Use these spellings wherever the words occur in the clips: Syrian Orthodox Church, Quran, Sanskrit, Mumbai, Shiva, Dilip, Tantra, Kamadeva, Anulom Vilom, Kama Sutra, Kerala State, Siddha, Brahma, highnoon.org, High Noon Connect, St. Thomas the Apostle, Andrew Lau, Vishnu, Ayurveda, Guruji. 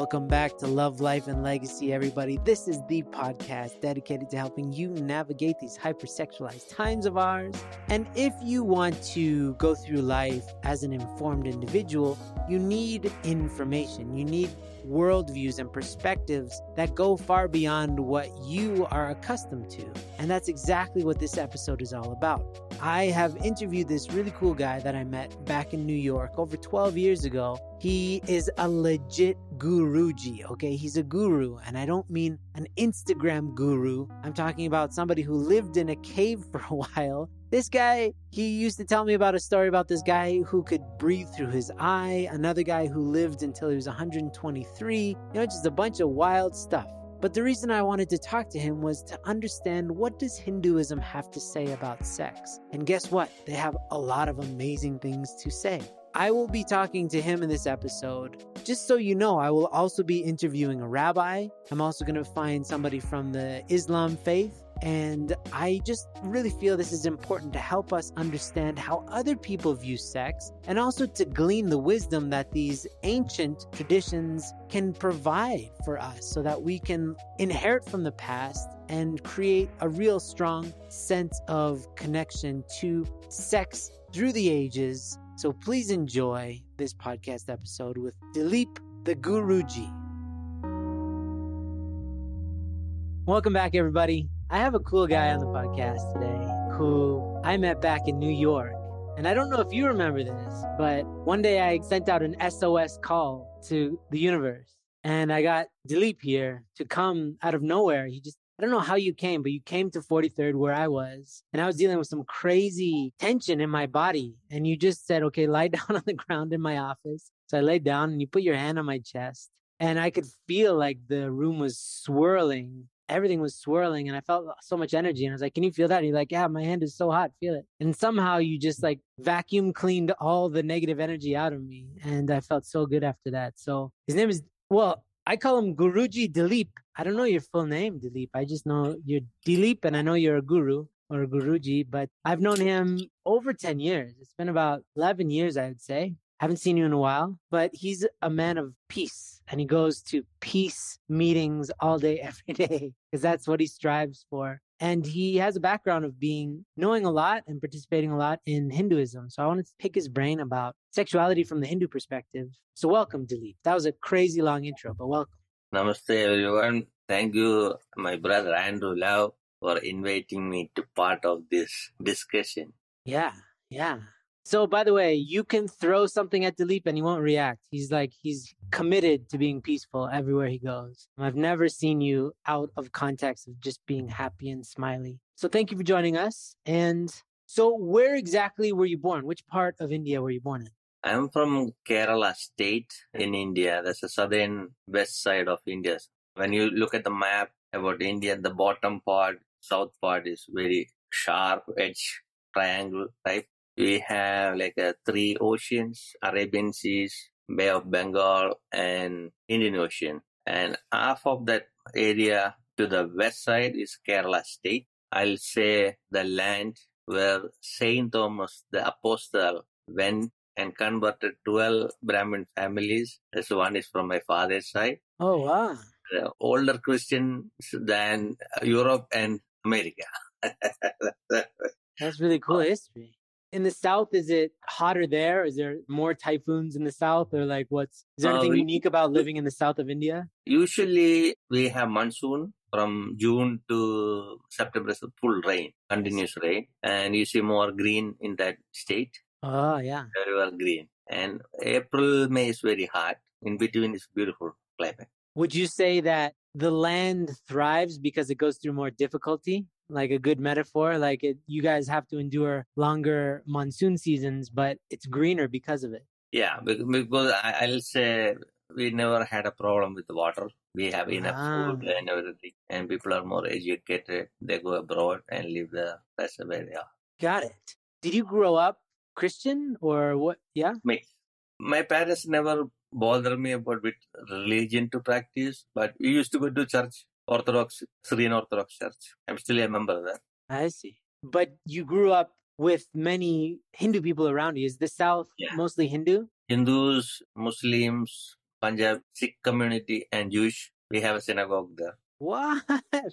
Welcome back to Love, Life, and Legacy, everybody. This is the podcast dedicated to helping you navigate these hypersexualized times of ours. And if you want to go through life as an informed individual, you need information. You need worldviews and perspectives that go far beyond what you are accustomed to. And that's exactly what this episode is all about. I have interviewed this really cool guy that I met back in New York over 12 years ago. He is a legit guruji, okay? He's a guru, and I don't mean an Instagram guru. I'm talking about somebody who lived in a cave for a while. This guy, he used to tell me about a story about this guy who could breathe through his eye, another guy who lived until he was 123, just a bunch of wild stuff. But the reason I wanted to talk to him was to understand, what does Hinduism have to say about sex? And guess what? They have a lot of amazing things to say. I will be talking to him in this episode. Just so you know, I will also be interviewing a rabbi. I'm also going to find somebody from the Islam faith. And I just really feel this is important to help us understand how other people view sex, and also to glean the wisdom that these ancient traditions can provide for us, so that we can inherit from the past and create a real strong sense of connection to sex through the ages. So please enjoy this podcast episode with Dilip, the Guruji. Welcome back, everybody. I have a cool guy on the podcast today who I met back in New York. And I don't know if you remember this, but one day I sent out an SOS call to the universe. And I got Dilip here to come out of nowhere. I don't know how you came, but you came to 43rd where I was. And I was dealing with some crazy tension in my body. And you just said, okay, lie down on the ground in my office. So I laid down and you put your hand on my chest. And I could feel like the room was swirling. Everything was swirling and I felt so much energy. And I was like, can you feel that? And you're like, yeah, my hand is so hot. Feel it. And somehow you just like vacuum cleaned all the negative energy out of me. And I felt so good after that. So his name is, well, I call him Guruji Dilip. I don't know your full name, Dilip. I just know you're Dilip and I know you're a guru or a Guruji, but I've known him over 10 years. It's been about 11 years, I would say. Haven't seen you in a while, but he's a man of peace and he goes to peace meetings all day, every day, because that's what he strives for. And he has a background of knowing a lot and participating a lot in Hinduism. So I wanted to pick his brain about sexuality from the Hindu perspective. So welcome, Dilip. That was a crazy long intro, but welcome. Namaste, everyone. Thank you, my brother Andrew Lau, for inviting me to part of this discussion. Yeah. So, by the way, you can throw something at Dilip and he won't react. He's committed to being peaceful everywhere he goes. I've never seen you out of context of just being happy and smiley. So thank you for joining us. And so where exactly were you born? Which part of India were you born in? I'm from Kerala State in India. That's the southern west side of India. When you look at the map about India, the bottom part, south part is very sharp edge, triangle type. We have three oceans, Arabian Seas, Bay of Bengal, and Indian Ocean. And half of that area to the west side is Kerala State. I'll say the land where St. Thomas the Apostle went and converted 12 Brahmin families. This one is from my father's side. Oh, wow. Older Christians than Europe and America. That's really cool history. In the south, is it hotter there? Is there more typhoons in the south? Or is there anything unique about living in the south of India? Usually we have monsoon from June to September, so full rain, continuous rain. And you see more green in that state. Oh, yeah. Very well green. And April, May is very hot. In between is beautiful climate. Would you say that the land thrives because it goes through more difficulty? Like a good metaphor, you guys have to endure longer monsoon seasons, but it's greener because of it. Yeah, because I'll say we never had a problem with the water. We have enough food and everything. And people are more educated. They go abroad and live there. That's where they are. Got it. Did you grow up Christian or what? Yeah. My parents never bothered me about which religion to practice, but we used to go to church. Syrian Orthodox Church. I'm still a member of that. I see. But you grew up with many Hindu people around you. Is the South mostly Hindu? Hindus, Muslims, Punjab Sikh community and Jewish. We have a synagogue there. What?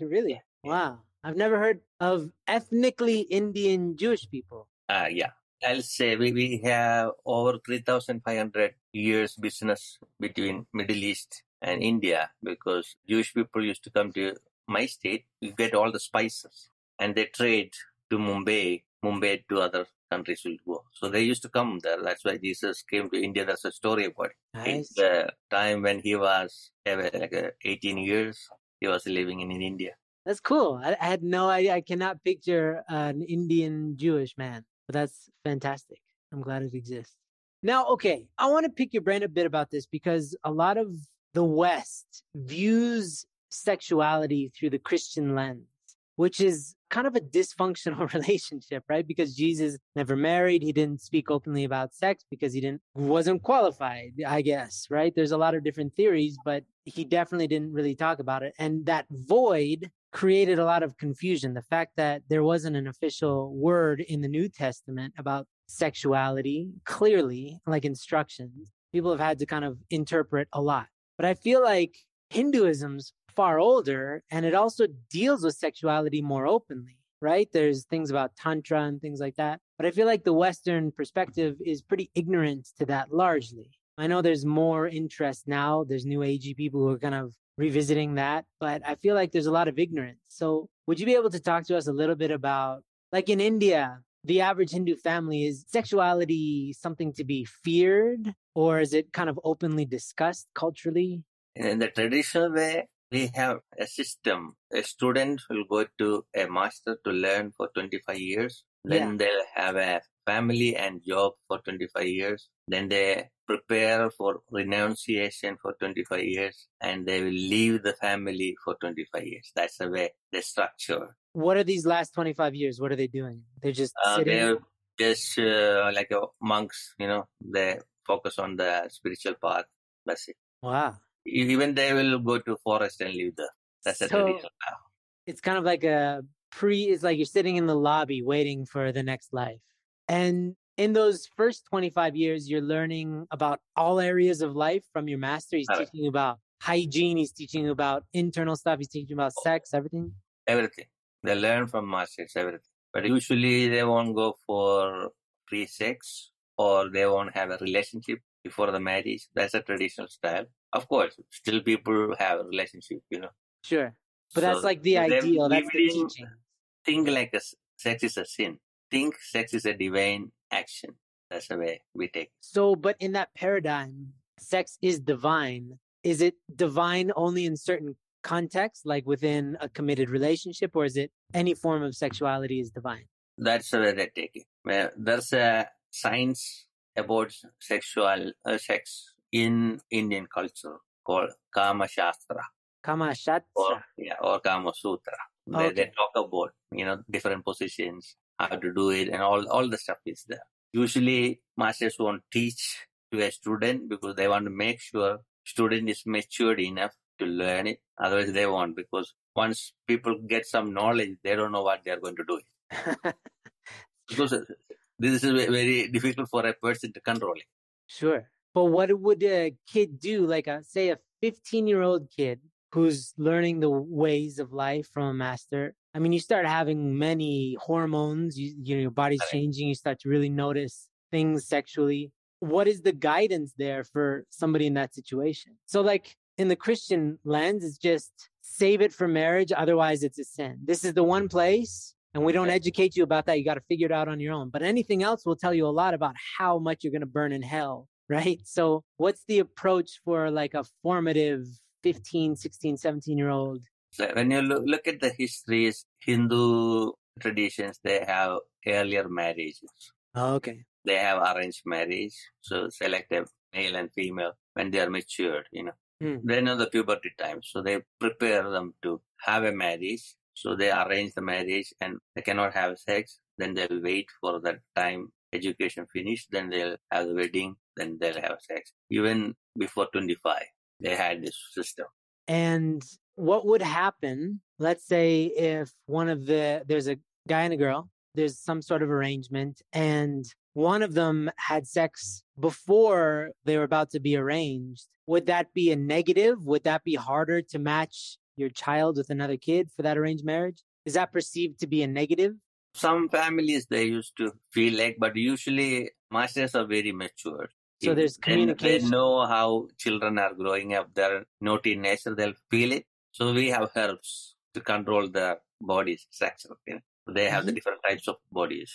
Really? Wow. I've never heard of ethnically Indian Jewish people. Yeah. I'll say we have over 3,500 years business between Middle East and India because Jewish people used to come to my state. You get all the spices and they trade to Mumbai, Mumbai to other countries will go. So they used to come there. That's why Jesus came to India. There's a story about it. Nice. The time when he was like 18 years, he was living in India. That's cool. I had no idea. I cannot picture an Indian Jewish man. But that's fantastic. I'm glad it exists. Now, okay, I want to pick your brain a bit about this because a lot of the West views sexuality through the Christian lens, which is kind of a dysfunctional relationship, right? Because Jesus never married. He didn't speak openly about sex because he wasn't qualified, I guess, right? There's a lot of different theories, but he definitely didn't really talk about it. And that void created a lot of confusion. The fact that there wasn't an official word in the New Testament about sexuality, clearly, like instructions, people have had to kind of interpret a lot. But I feel like Hinduism's far older, and it also deals with sexuality more openly, right? There's things about Tantra and things like that. But I feel like the Western perspective is pretty ignorant to that largely. I know there's more interest now. There's new agey people who are kind of revisiting that, but I feel like there's a lot of ignorance. So would you be able to talk to us a little bit about, like in India, the average Hindu family, is sexuality something to be feared or is it kind of openly discussed culturally? In the traditional way, we have a system. A student will go to a master to learn for 25 years. Then they'll have a family and job for 25 years. Then they prepare for renunciation for 25 years and they will leave the family for 25 years. That's the way they structure. What are these last 25 years? What are they doing? They're just sitting? They're just like monks, you know, they focus on the spiritual path. That's it. Wow. Even they will go to forest and live there. That's a tradition now. It's kind of like it's like you're sitting in the lobby waiting for the next life. And in those first 25 years, you're learning about all areas of life from your master. He's teaching you about hygiene. He's teaching you about internal stuff. He's teaching you about sex, everything. Everything. They learn from masters, everything. But usually they won't go for free sex or they won't have a relationship before the marriage. That's a traditional style. Of course, still people have a relationship, you know. Sure. But so that's like the ideal. That's the teaching. Think like sex is a sin. Think sex is a divine action. That's the way we take it. So, but in that paradigm, sex is divine. Is it divine only in certain contexts, like within a committed relationship, or is it any form of sexuality is divine? That's the way they take it. Well, there's a science about sex in Indian culture called Kama Sutra. Kama Sutra. Or Kama Sutra. Okay. They talk about, you know, different positions, how to do it, and all the stuff is there. Usually, masters won't teach to a student because they want to make sure student is matured enough to learn it. Otherwise, they won't, because once people get some knowledge, they don't know what they're going to do. Because this is very difficult for a person to control it. Sure. But what would a kid do? Like, say, a 15-year-old kid who's learning the ways of life from a master. I mean, you start having many hormones, your body's changing, you start to really notice things sexually. What is the guidance there for somebody in that situation? So like in the Christian lens, it's just save it for marriage. Otherwise, it's a sin. This is the one place and we don't educate you about that. You got to figure it out on your own. But anything else will tell you a lot about how much you're going to burn in hell, right? So what's the approach for like a formative 15, 16, 17-year-old? So when you look at the histories, Hindu traditions, they have earlier marriages. Oh, okay. They have arranged marriage. So select a male and female when they are matured, you know. They know the puberty time. So they prepare them to have a marriage. So they arrange the marriage and they cannot have sex. Then they'll wait for that time education finished. Then they'll have the wedding. Then they'll have sex. Even before 25. They had this system. And what would happen, let's say if there's a guy and a girl, there's some sort of arrangement, and one of them had sex before they were about to be arranged, would that be a negative? Would that be harder to match your child with another kid for that arranged marriage? Is that perceived to be a negative? Some families, they used to feel like, but usually masters are very mature. So there's communication. They know how children are growing up. Their naughty nature, they'll feel it. So we have herbs to control their bodies, sex. Okay? They have the different types of bodies.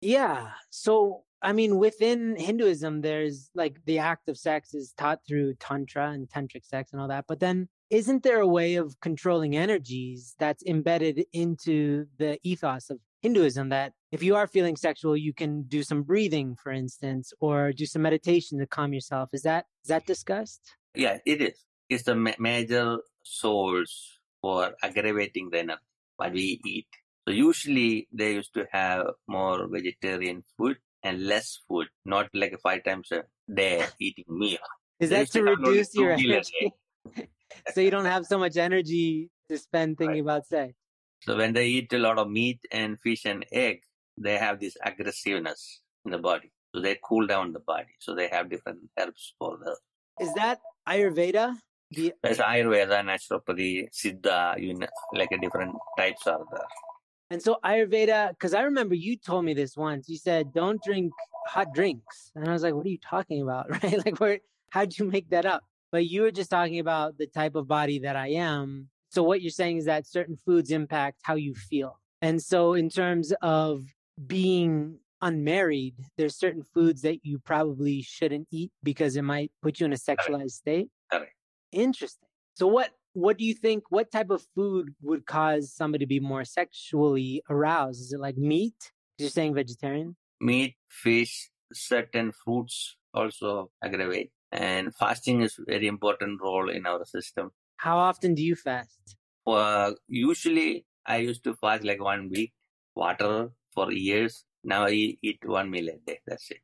Yeah. So, I mean, within Hinduism, there's like the act of sex is taught through tantra and tantric sex and all that. But then isn't there a way of controlling energies that's embedded into the ethos of Hinduism, that if you are feeling sexual, you can do some breathing, for instance, or do some meditation to calm yourself? Is that discussed? Yeah, it is. It's the major source for aggravating the energy, what we eat. So usually they used to have more vegetarian food and less food, not like 5 times a day eating meal. Is that to reduce your energy? So you don't have so much energy to spend thinking about sex. So when they eat a lot of meat and fish and egg, they have this aggressiveness in the body. So they cool down the body. So they have different herbs for that. Is that Ayurveda? That's Ayurveda, naturopathy, Siddha, you know, like a different types are there. And so Ayurveda, because I remember you told me this once. You said, don't drink hot drinks. And I was like, what are you talking about? Right? Like, how'd you make that up? But you were just talking about the type of body that I am. So what you're saying is that certain foods impact how you feel. And so in terms of being unmarried, there's certain foods that you probably shouldn't eat because it might put you in a sexualized state. Correct. Interesting. So what do you think, what type of food would cause somebody to be more sexually aroused? Is it like meat? You're saying vegetarian? Meat, fish, certain fruits also aggravate. And fasting is a very important role in our system. How often do you fast? Usually, I used to fast like 1 week, water for years. Now I eat 1 meal a day. That's it.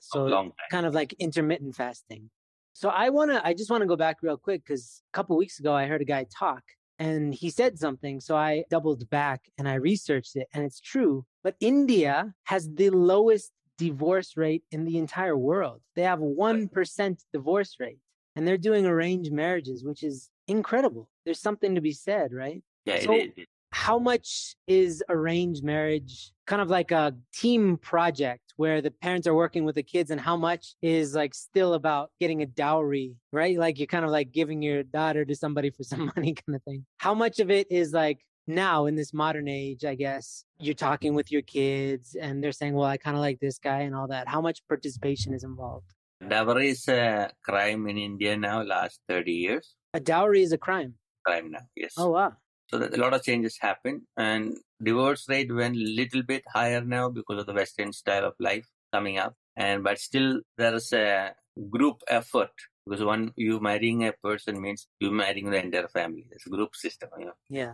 So long time. Kind of like intermittent fasting. So I just want to go back real quick, because a couple of weeks ago, I heard a guy talk and he said something. So I doubled back and I researched it, and it's true. But India has the lowest divorce rate in the entire world. They have 1% divorce rate, and they're doing arranged marriages, which is incredible. There's something to be said, right? Yeah, so it is. How much is arranged marriage kind of like a team project where the parents are working with the kids, and how much is like still about getting a dowry, right? Like you're kind of like giving your daughter to somebody for some money kind of thing. How much of it is like now in this modern age, I guess, you're talking with your kids and they're saying, well, I kind of like this guy and all that. How much participation is involved? Dowry is a crime in India now, last 30 years. A dowry is a crime? Crime now, yes. Oh, wow. So a lot of changes happen, and divorce rate went a little bit higher now because of the Western style of life coming up. But still there is a group effort, because when you marrying a person means you marrying the entire family. It's a group system, you know. Yeah.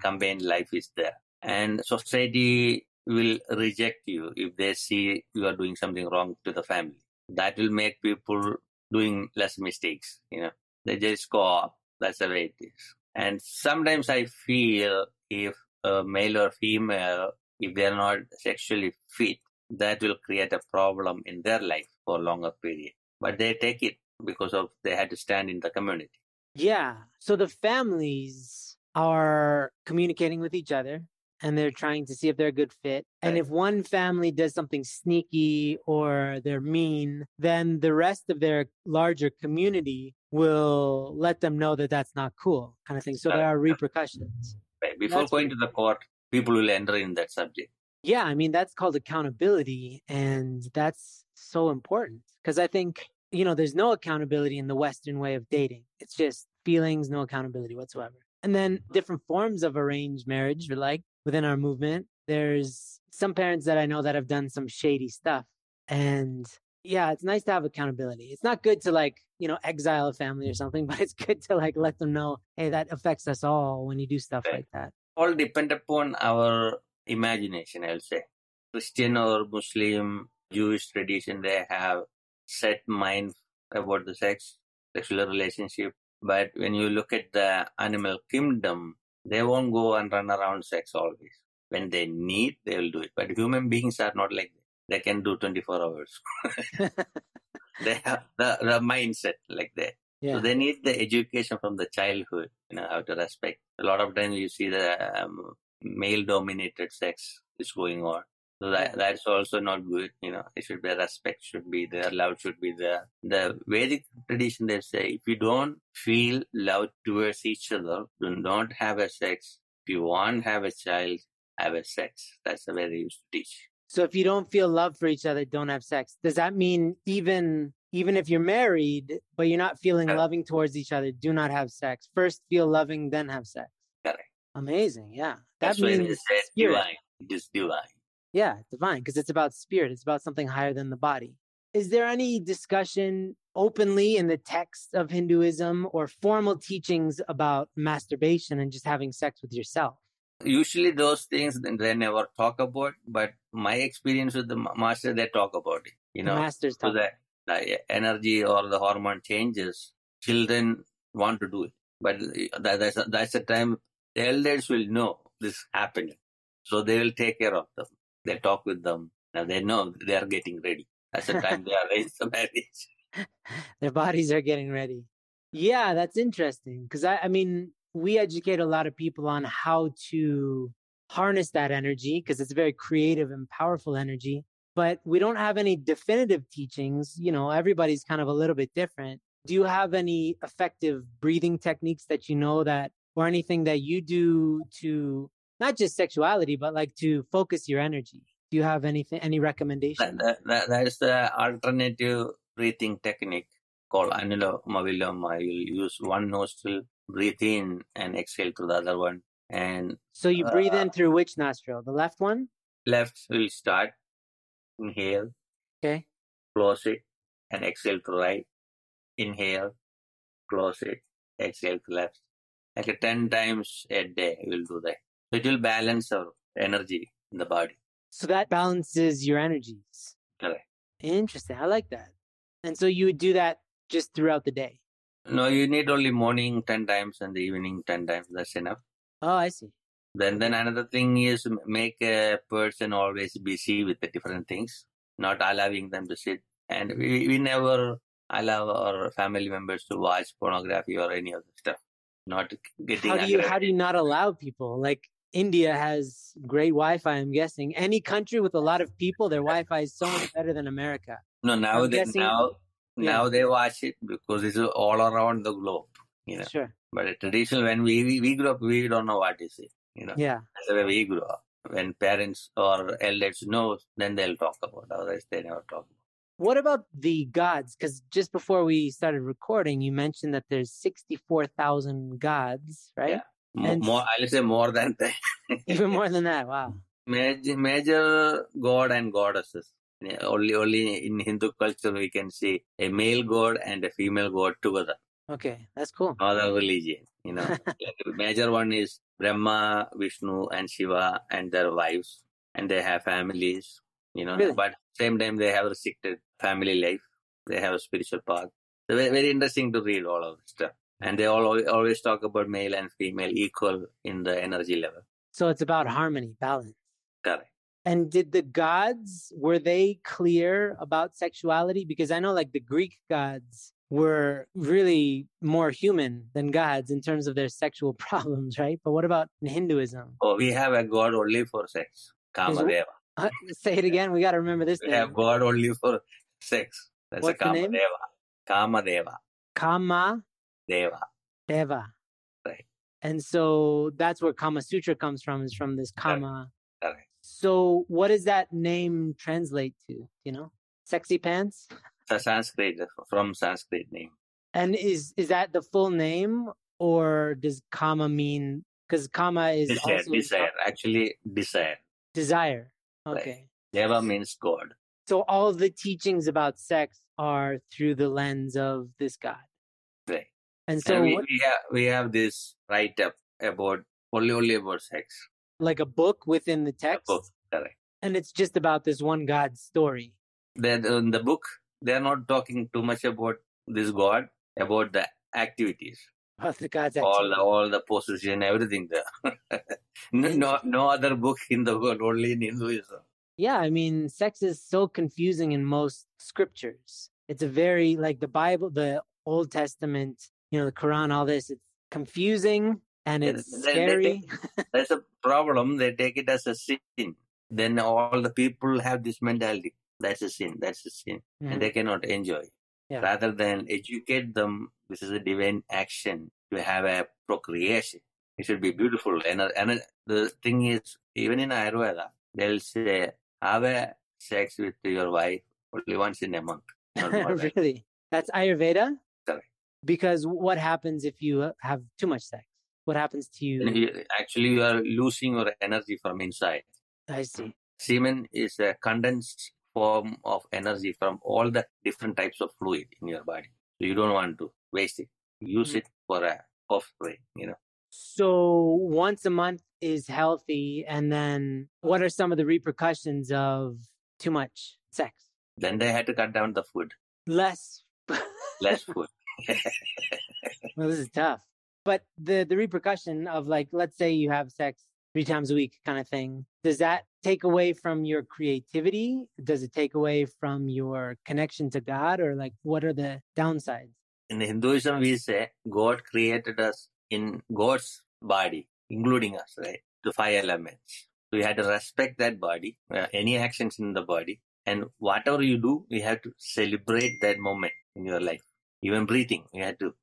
Combined life is there. And society will reject you if they see you are doing something wrong to the family. That will make people doing less mistakes, you know. They just go up. That's the way it is. And sometimes I feel if a male or female, if they're not sexually fit, that will create a problem in their life for a longer period. But they take it because of they had to stand in the community. Yeah. So the families are communicating with each other, and they're trying to see if they're a good fit. And if one family does something sneaky or they're mean, then the rest of their larger community will let them know that that's not cool kind of thing. So there are repercussions. Right. Before going to the court, people will enter in that subject. Yeah, I mean, that's called accountability. And that's so important, because I think, you know, there's no accountability in the Western way of dating. It's just feelings, no accountability whatsoever. And then different forms of arranged marriage, like within our movement, there's some parents that I know that have done some shady stuff. And yeah, it's nice to have accountability. It's not good to like, you know, exile a family or something, but it's good to like let them know, hey, that affects us all when you do stuff like that. All depend upon our imagination, I'll say. Christian or Muslim, Jewish tradition, they have set mind about the sex, sexual relationship. But when you look at the animal kingdom, they won't go and run around sex always. When they need, they will do it. But human beings are not like that. they can do 24 hours. They have the mindset like that. Yeah. So they need the education from the childhood, you know, how to respect. A lot of times you see the male-dominated sex is going on. So that's also not good, you know. It should be, respect should be there, love should be there. The Vedic tradition, they say, if you don't feel love towards each other, do not have a sex. If you want to have a child, have a sex. That's the way they used to teach. So if you don't feel love for each other, don't have sex. Does that mean even if you're married, but you're not feeling loving towards each other, do not have sex? First feel loving, then have sex. Correct. Amazing, yeah. That's means what it is divine. It is divine. Yeah, divine, because it's about spirit. It's about something higher than the body. Is there any discussion openly in the texts of Hinduism or formal teachings about masturbation and just having sex with yourself? Usually those things they never talk about, but my experience with the master, they talk about it. You know, the masters talk. So the energy or the hormone changes, children want to do it. But that's the time the elders will know this is happening. So they will take care of them. They talk with them. Now they know they are getting ready. That's the time they arrange the marriage. Their bodies are getting ready. Yeah, that's interesting. Because I mean, we educate a lot of people on how to harness that energy because it's a very creative and powerful energy. But we don't have any definitive teachings. You know, everybody's kind of a little bit different. Do you have any effective breathing techniques that you know that, or anything that you do to not just sexuality, but like to focus your energy? Do you have anything, any recommendations? That is the alternative breathing technique called Anulom Vilom. You'll use one nostril, breathe in and exhale through the other one. And so you breathe in through which nostril? The left one? Left will start. Inhale. Okay. Close it and exhale through right. Inhale. Close it. Exhale to left. Like 10 times a day we'll do that. So it will balance our energy in the body. So that balances your energies. Correct. Interesting. I like that. And so you would do that just throughout the day? No, you need only morning 10 times and the evening 10 times. That's enough. Oh, I see. Then another thing is make a person always busy with the different things, not allowing them to sit. And we never allow our family members to watch pornography or any other stuff. Not getting how do you not allow people? Like India has great Wi-Fi, I'm guessing. Any country with a lot of people, their Wi-Fi is so much better than America. No, now they watch it because it's all around the globe. You know? Sure. But traditionally, when we grew up, we don't know what is it. You know? Yeah. That's the way we grew up. When parents or elders know, then they'll talk about it. Otherwise, they never talk about it. What about the gods? Because just before we started recording, you mentioned that there's 64,000 gods, right? Yeah. More, I'll say more than that. Even more than that, wow. Major god and goddesses. Only in Hindu culture we can see a male god and a female god together. Okay, that's cool. Other religion, you know. Major one is Brahma, Vishnu and Shiva and their wives. And they have families, you know. Really? But same time they have restricted family life. They have a spiritual path. So very interesting to read all of this stuff. And they all always talk about male and female equal in the energy level. So it's about harmony, balance. Correct. And did the gods, were they clear about sexuality? Because I know like the Greek gods were really more human than gods in terms of their sexual problems, right? But what about in Hinduism? Oh, we have a god only for sex, Kamadeva. Say it again. We got to remember this. We have god only for sex. That's what's a Kamadeva. Name? Kamadeva. Kama. Deva. Right. And so that's where Kama Sutra comes from, is from this Kama. Right. So what does that name translate to? You know? Sexy pants? Sanskrit, from Sanskrit name. And is that the full name, or does Kama mean, because Kama is desire, also desire. Actually, desire. Desire. Okay. Right. Deva means God. So all the teachings about sex are through the lens of this God. Right. And so and we have this write-up about only about sex. Like a book within the text? A book, correct. And it's just about this one God story. In the book, they're not talking too much about this God, about the activities. About the God's activities. All the position, everything there. No other book in the world, only in Hinduism. Yeah, I mean, sex is so confusing in most scriptures. It's a very, like the Bible, the Old Testament, you know, the Quran, all this, it's confusing and it's scary. That's a problem. They take it as a sin. Then all the people have this mentality. That's a sin. Mm-hmm. And they cannot enjoy. Yeah. Rather than educate them, this is a divine action to have a procreation. It should be beautiful. And the thing is, even in Ayurveda, they'll say, have a sex with your wife only once in a month. Really? That's Ayurveda? Correct. Because what happens if you have too much sex? What happens to you? Actually, you are losing your energy from inside. I see. Semen is a condensed form of energy from all the different types of fluid in your body. So you don't want to waste it. Use it for a offspring, you know. So once a month is healthy, and then what are some of the repercussions of too much sex? Then they had to cut down the food. Less food. Well, this is tough. But the repercussion of, like, let's say you have sex 3 times a week kind of thing. Does that take away from your creativity? Does it take away from your connection to God? Or, like, what are the downsides? In Hinduism, we say God created us in God's body, including us, right? The 5 elements. So we had to respect that body, any actions in the body. And whatever you do, you have to celebrate that moment in your life. Even breathing, you have to,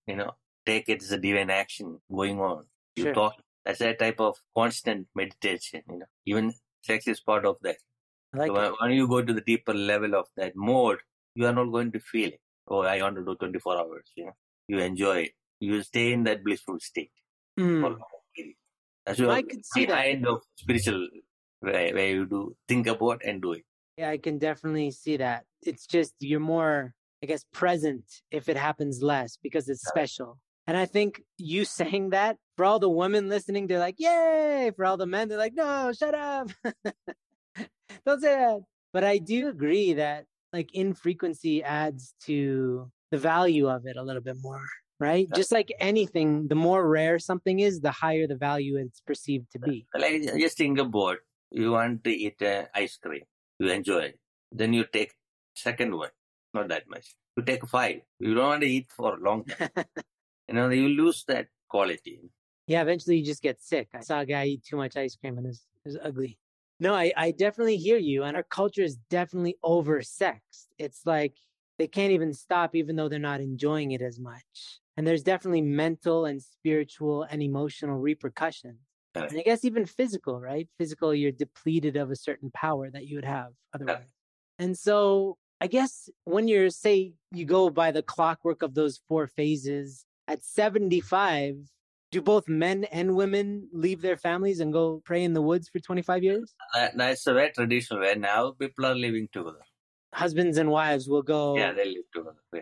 take it as a divine action going on. You sure. Talk. That's a type of constant meditation, Even sex is part of that. So when you go to the deeper level of that mode, you are not going to feel it. Oh, I want to do 24 hours, You enjoy it. You stay in that blissful state. Mm. So I could see that. Kind of spiritual way where you do think about and do it. Yeah, I can definitely see that. It's just you're more, I guess, present if it happens less because it's special. And I think you saying that, for all the women listening, they're like, yay. For all the men, they're like, no, shut up. Don't say that. But I do agree that like infrequency adds to the value of it a little bit more. Right? Just like anything, the more rare something is, the higher the value it's perceived to be. Like, just think about, you want to eat ice cream, you enjoy it. Then you take second one, not that much. You take 5. You don't want to eat for a long time. You lose that quality. Yeah, eventually you just get sick. I saw a guy eat too much ice cream and it was ugly. No, I definitely hear you. And our culture is definitely oversexed. It's like they can't even stop even though they're not enjoying it as much. And there's definitely mental and spiritual and emotional repercussions. Right. And I guess even physical, right? Physical, you're depleted of a certain power that you would have otherwise. Right. And so I guess when you're, say, you go by the clockwork of those 4 phases, at 75, do both men and women leave their families and go pray in the woods for 25 years? That's a very traditional way. Now people are living together. Husbands and wives will go. Yeah, they live together. Yeah.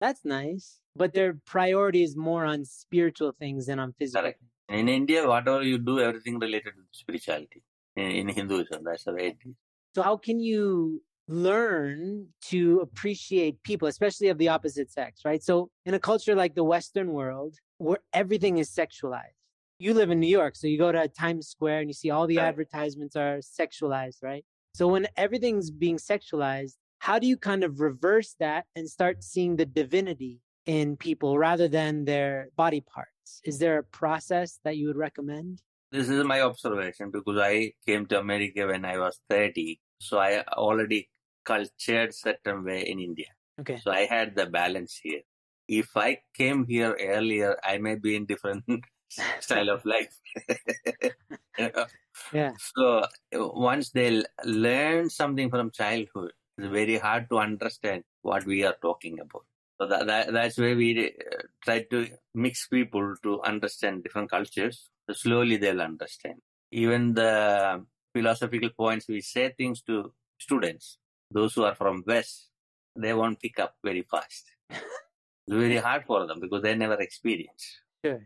That's nice. But their priority is more on spiritual things than on physical. Correct. In India, whatever you do, everything related to spirituality. In Hinduism, that's the way it is. So how can you learn to appreciate people, especially of the opposite sex, right? So in a culture like the Western world, where everything is sexualized. You live in New York, so you go to Times Square and you see all the advertisements are sexualized, right? So when everything's being sexualized, how do you kind of reverse that and start seeing the divinity in people rather than their body parts? Is there a process that you would recommend? This is my observation because I came to America when I was 30. So I already cultured certain way in India. Okay. So I had the balance here. If I came here earlier, I may be in different style of life. Yeah. So once they learn something from childhood, it's very hard to understand what we are talking about. So that's why we try to mix people to understand different cultures. So slowly they'll understand. Even the philosophical points, we say things to students. Those who are from West, they won't pick up very fast. It's very hard for them because they never experience. Sure.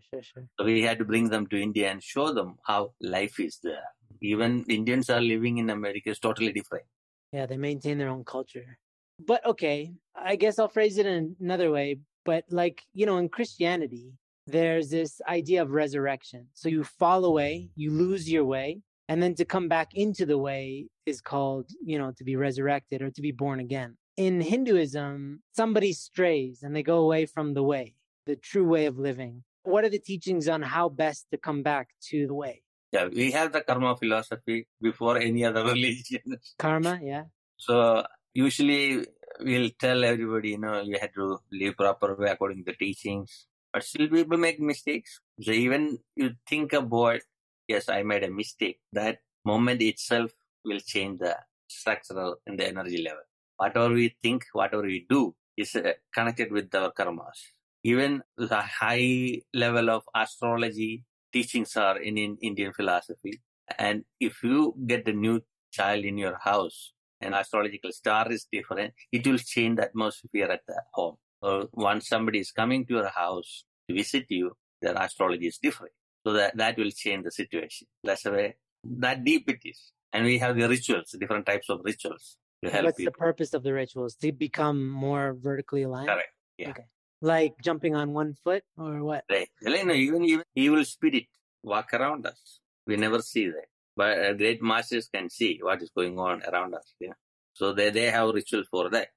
So we had to bring them to India and show them how life is there. Even Indians are living in America is totally different. Yeah, they maintain their own culture. But okay, I guess I'll phrase it in another way. But like, in Christianity, there's this idea of resurrection. So you fall away, you lose your way, And then to come back into the way is called, to be resurrected or to be born again. In Hinduism, somebody strays and they go away from the way, the true way of living. What are the teachings on how best to come back to the way? Yeah, we have the karma philosophy before any other religion. Karma, yeah. So usually we'll tell everybody, you have to live proper way according to the teachings. But still people make mistakes. So even you think about, yes, I made a mistake. That moment itself will change the structural and the energy level. Whatever we think, whatever we do is connected with our karmas. Even the high level of astrology teachings are in Indian philosophy. And if you get a new child in your house, an astrological star is different, it will change the atmosphere at the home. Or once somebody is coming to your house to visit you, their astrology is different. So that will change the situation. That's the way, that deep it is. And we have the rituals, different types of rituals to help What's people. The purpose of the rituals? To become more vertically aligned? Correct. Yeah. Okay. Like jumping on one foot or what? Right. Even evil spirit walk around us. We never see that. But great masters can see what is going on around us. Yeah. So they have ritual for that.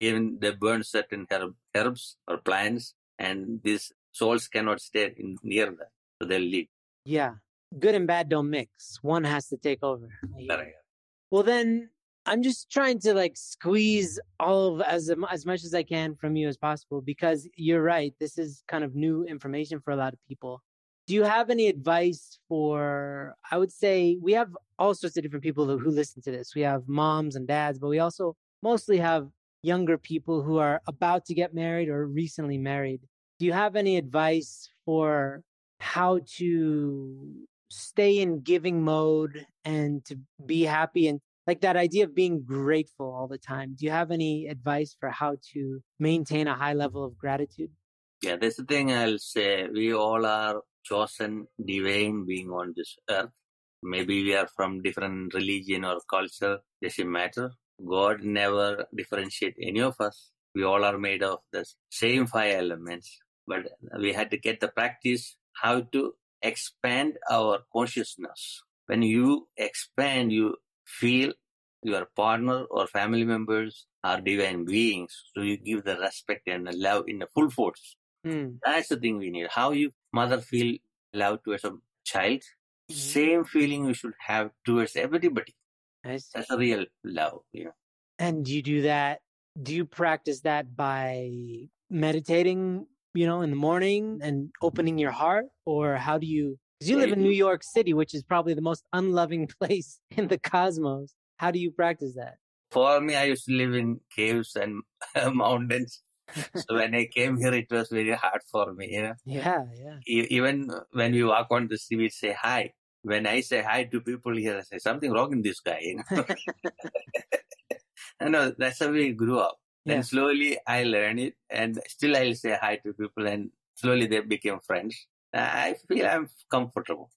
Even they burn certain herbs or plants, and these souls cannot stay near that. So they'll leave. Yeah. Good and bad don't mix. One has to take over. Yeah. Well, then I'm just trying to squeeze all of as much as I can from you as possible, because you're right. This is kind of new information for a lot of people. Do you have any advice for, I would say we have all sorts of different people who listen to this. We have moms and dads, but we also mostly have younger people who are about to get married or recently married. Do you have any advice for how to stay in giving mode and to be happy and that idea of being grateful all the time? Do you have any advice for how to maintain a high level of gratitude? Yeah, that's the thing I'll say. We all are chosen divine being on this earth. Maybe we are from different religion or culture. Doesn't matter. God never differentiates any of us. We all are made of the same five elements. But we had to get the practice how to expand our consciousness. When you expand, you feel your partner or family members are divine beings. So you give the respect and the love in the full force. Mm. That's the thing we need. How you mother feel love towards a child, same feeling you should have towards everybody. That's a real love. Yeah. And you do that. Do you practice that by meditating, in the morning and opening your heart? Or how do you, because you live in New York City, which is probably the most unloving place in the cosmos. How do you practice that? For me, I used to live in caves and mountains. So when I came here, it was very hard for me. Yeah. Even when we walk on the street, we say hi. When I say hi to people here, I say something wrong in this guy. No, that's how we grew up. Yeah. Then slowly I learned it, and still I'll say hi to people, and slowly they became friends. I feel I'm comfortable.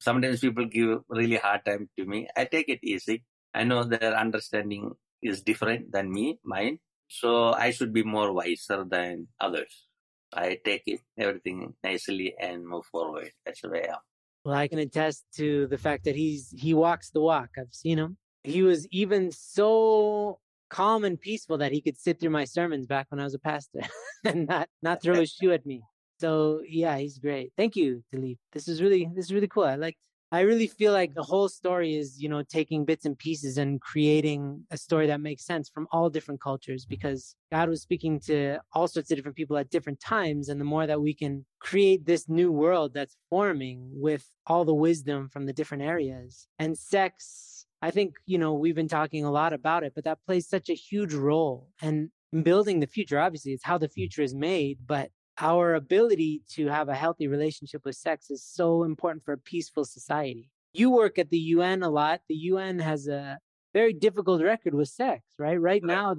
Sometimes people give really hard time to me. I take it easy. I know their understanding is different than mine. So I should be more wiser than others. I take it, everything nicely and move forward. That's the way I am. Well, I can attest to the fact that he walks the walk. I've seen him. He was even so calm and peaceful that he could sit through my sermons back when I was a pastor and not throw a shoe at me. So yeah, he's great. Thank you, Dilip. This is really cool. I really feel like the whole story is, taking bits and pieces and creating a story that makes sense from all different cultures, because God was speaking to all sorts of different people at different times. And the more that we can create this new world that's forming with all the wisdom from the different areas, and sex, I think, we've been talking a lot about it, but that plays such a huge role. And in building the future, obviously, it's how the future is made, but our ability to have a healthy relationship with sex is so important for a peaceful society. You work at the UN a lot. The UN has a very difficult record with sex, right? Right now,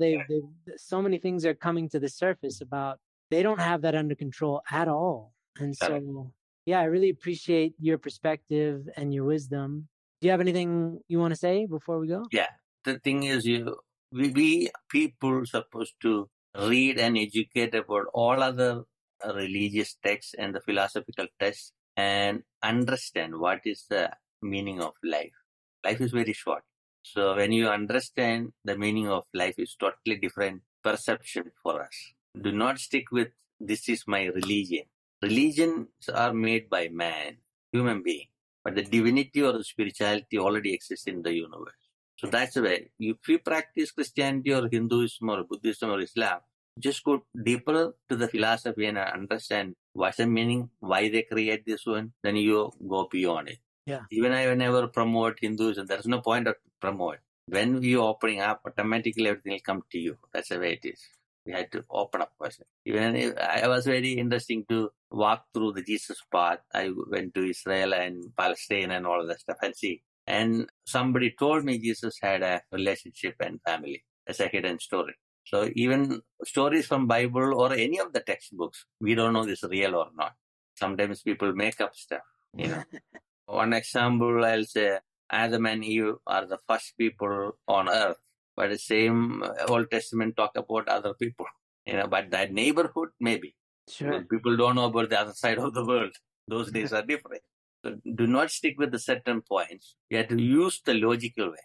so many things are coming to the surface about they don't have that under control at all. And so, yeah, I really appreciate your perspective and your wisdom. Do you have anything you want to say before we go? Yeah. The thing is, we people are supposed to read and educate about all other religious texts and the philosophical texts and understand what is the meaning of life. Life is very short. So when you understand the meaning of life, is totally different perception for us. Do not stick with, this is my religion. Religions are made by man, human being. But the divinity or the spirituality already exists in the universe. So that's why if you practice Christianity or Hinduism or Buddhism or Islam, just go deeper to the philosophy and understand what's the meaning, why they create this one. Then you go beyond it. Yeah. Even I never promote Hinduism. There's no point to promote. When you opening up, automatically everything will come to you. That's the way it is. We had to open up first. Even if I was very interesting to walk through the Jesus path. I went to Israel and Palestine and all of that stuff and see. And somebody told me Jesus had a relationship and family. That's a hidden story. So even stories from Bible or any of the textbooks, we don't know this is real or not. Sometimes people make up stuff, you know. One example, I'll say, Adam and Eve are the first people on earth. But the same Old Testament talk about other people, you know, but that neighborhood, maybe. Sure. People don't know about the other side of the world. Those days are different. So do not stick with the certain points. You have to use the logical way.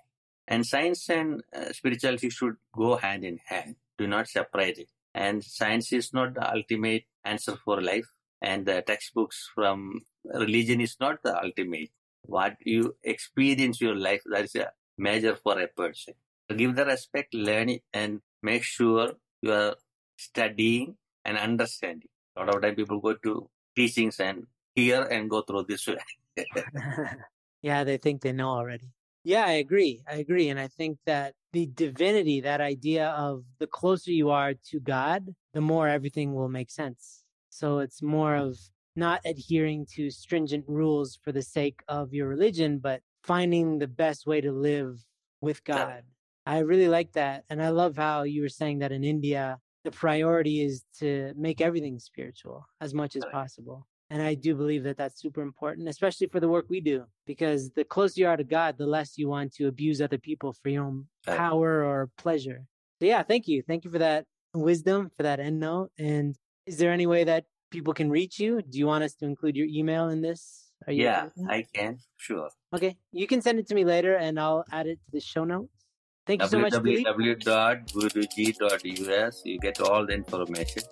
And science and spirituality should go hand in hand. Do not separate it. And science is not the ultimate answer for life. And the textbooks from religion is not the ultimate. What you experience in your life, that is a measure for a person. Give the respect, learn it, and make sure you are studying and understanding. A lot of time people go to teachings and hear and go through this way. Yeah, they think they know already. Yeah, I agree. And I think that the divinity, that idea of the closer you are to God, the more everything will make sense. So it's more of not adhering to stringent rules for the sake of your religion, but finding the best way to live with God. I really like that. And I love how you were saying that in India, the priority is to make everything spiritual as much as possible. And I do believe that that's super important, especially for the work we do, because the closer you are to God, the less you want to abuse other people for your own power or pleasure. So yeah, thank you. Thank you for that wisdom, for that end note. And is there any way that people can reach you? Do you want us to include your email in this? Yeah, I can. Sure. Okay. You can send it to me later and I'll add it to the show notes. Thank you so much, Dilip. www.guruji.us. You get all the information.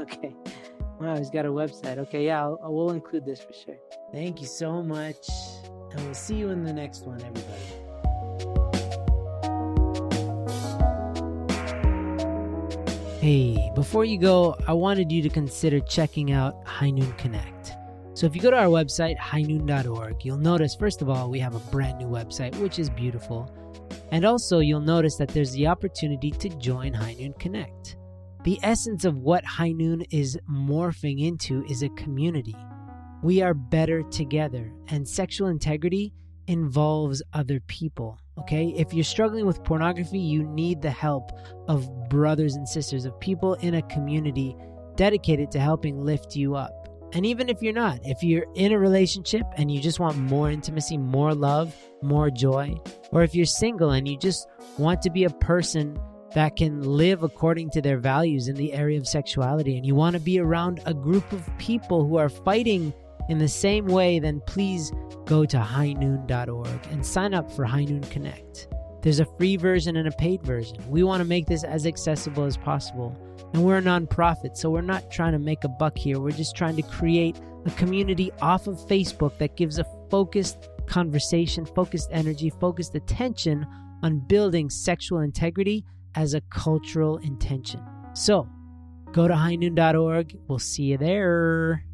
Okay. Wow, he's got a website. Okay, yeah, we'll include this for sure. Thank you so much. And we'll see you in the next one, everybody. Hey, before you go, I wanted you to consider checking out High Noon Connect. So if you go to our website, highnoon.org, you'll notice, first of all, we have a brand new website, which is beautiful. And also, you'll notice that there's the opportunity to join High Noon Connect. The essence of what High Noon is morphing into is a community. We are better together, and sexual integrity involves other people, okay? If you're struggling with pornography, you need the help of brothers and sisters, of people in a community dedicated to helping lift you up. And even if you're not, if you're in a relationship and you just want more intimacy, more love, more joy, or if you're single and you just want to be a person that can live according to their values in the area of sexuality, and you want to be around a group of people who are fighting in the same way, then please go to highnoon.org and sign up for High Noon Connect. There's a free version and a paid version. We want to make this as accessible as possible. And we're a nonprofit, so we're not trying to make a buck here. We're just trying to create a community off of Facebook that gives a focused conversation, focused energy, focused attention on building sexual integrity as a cultural intention. So go to highnoon.org. We'll see you there.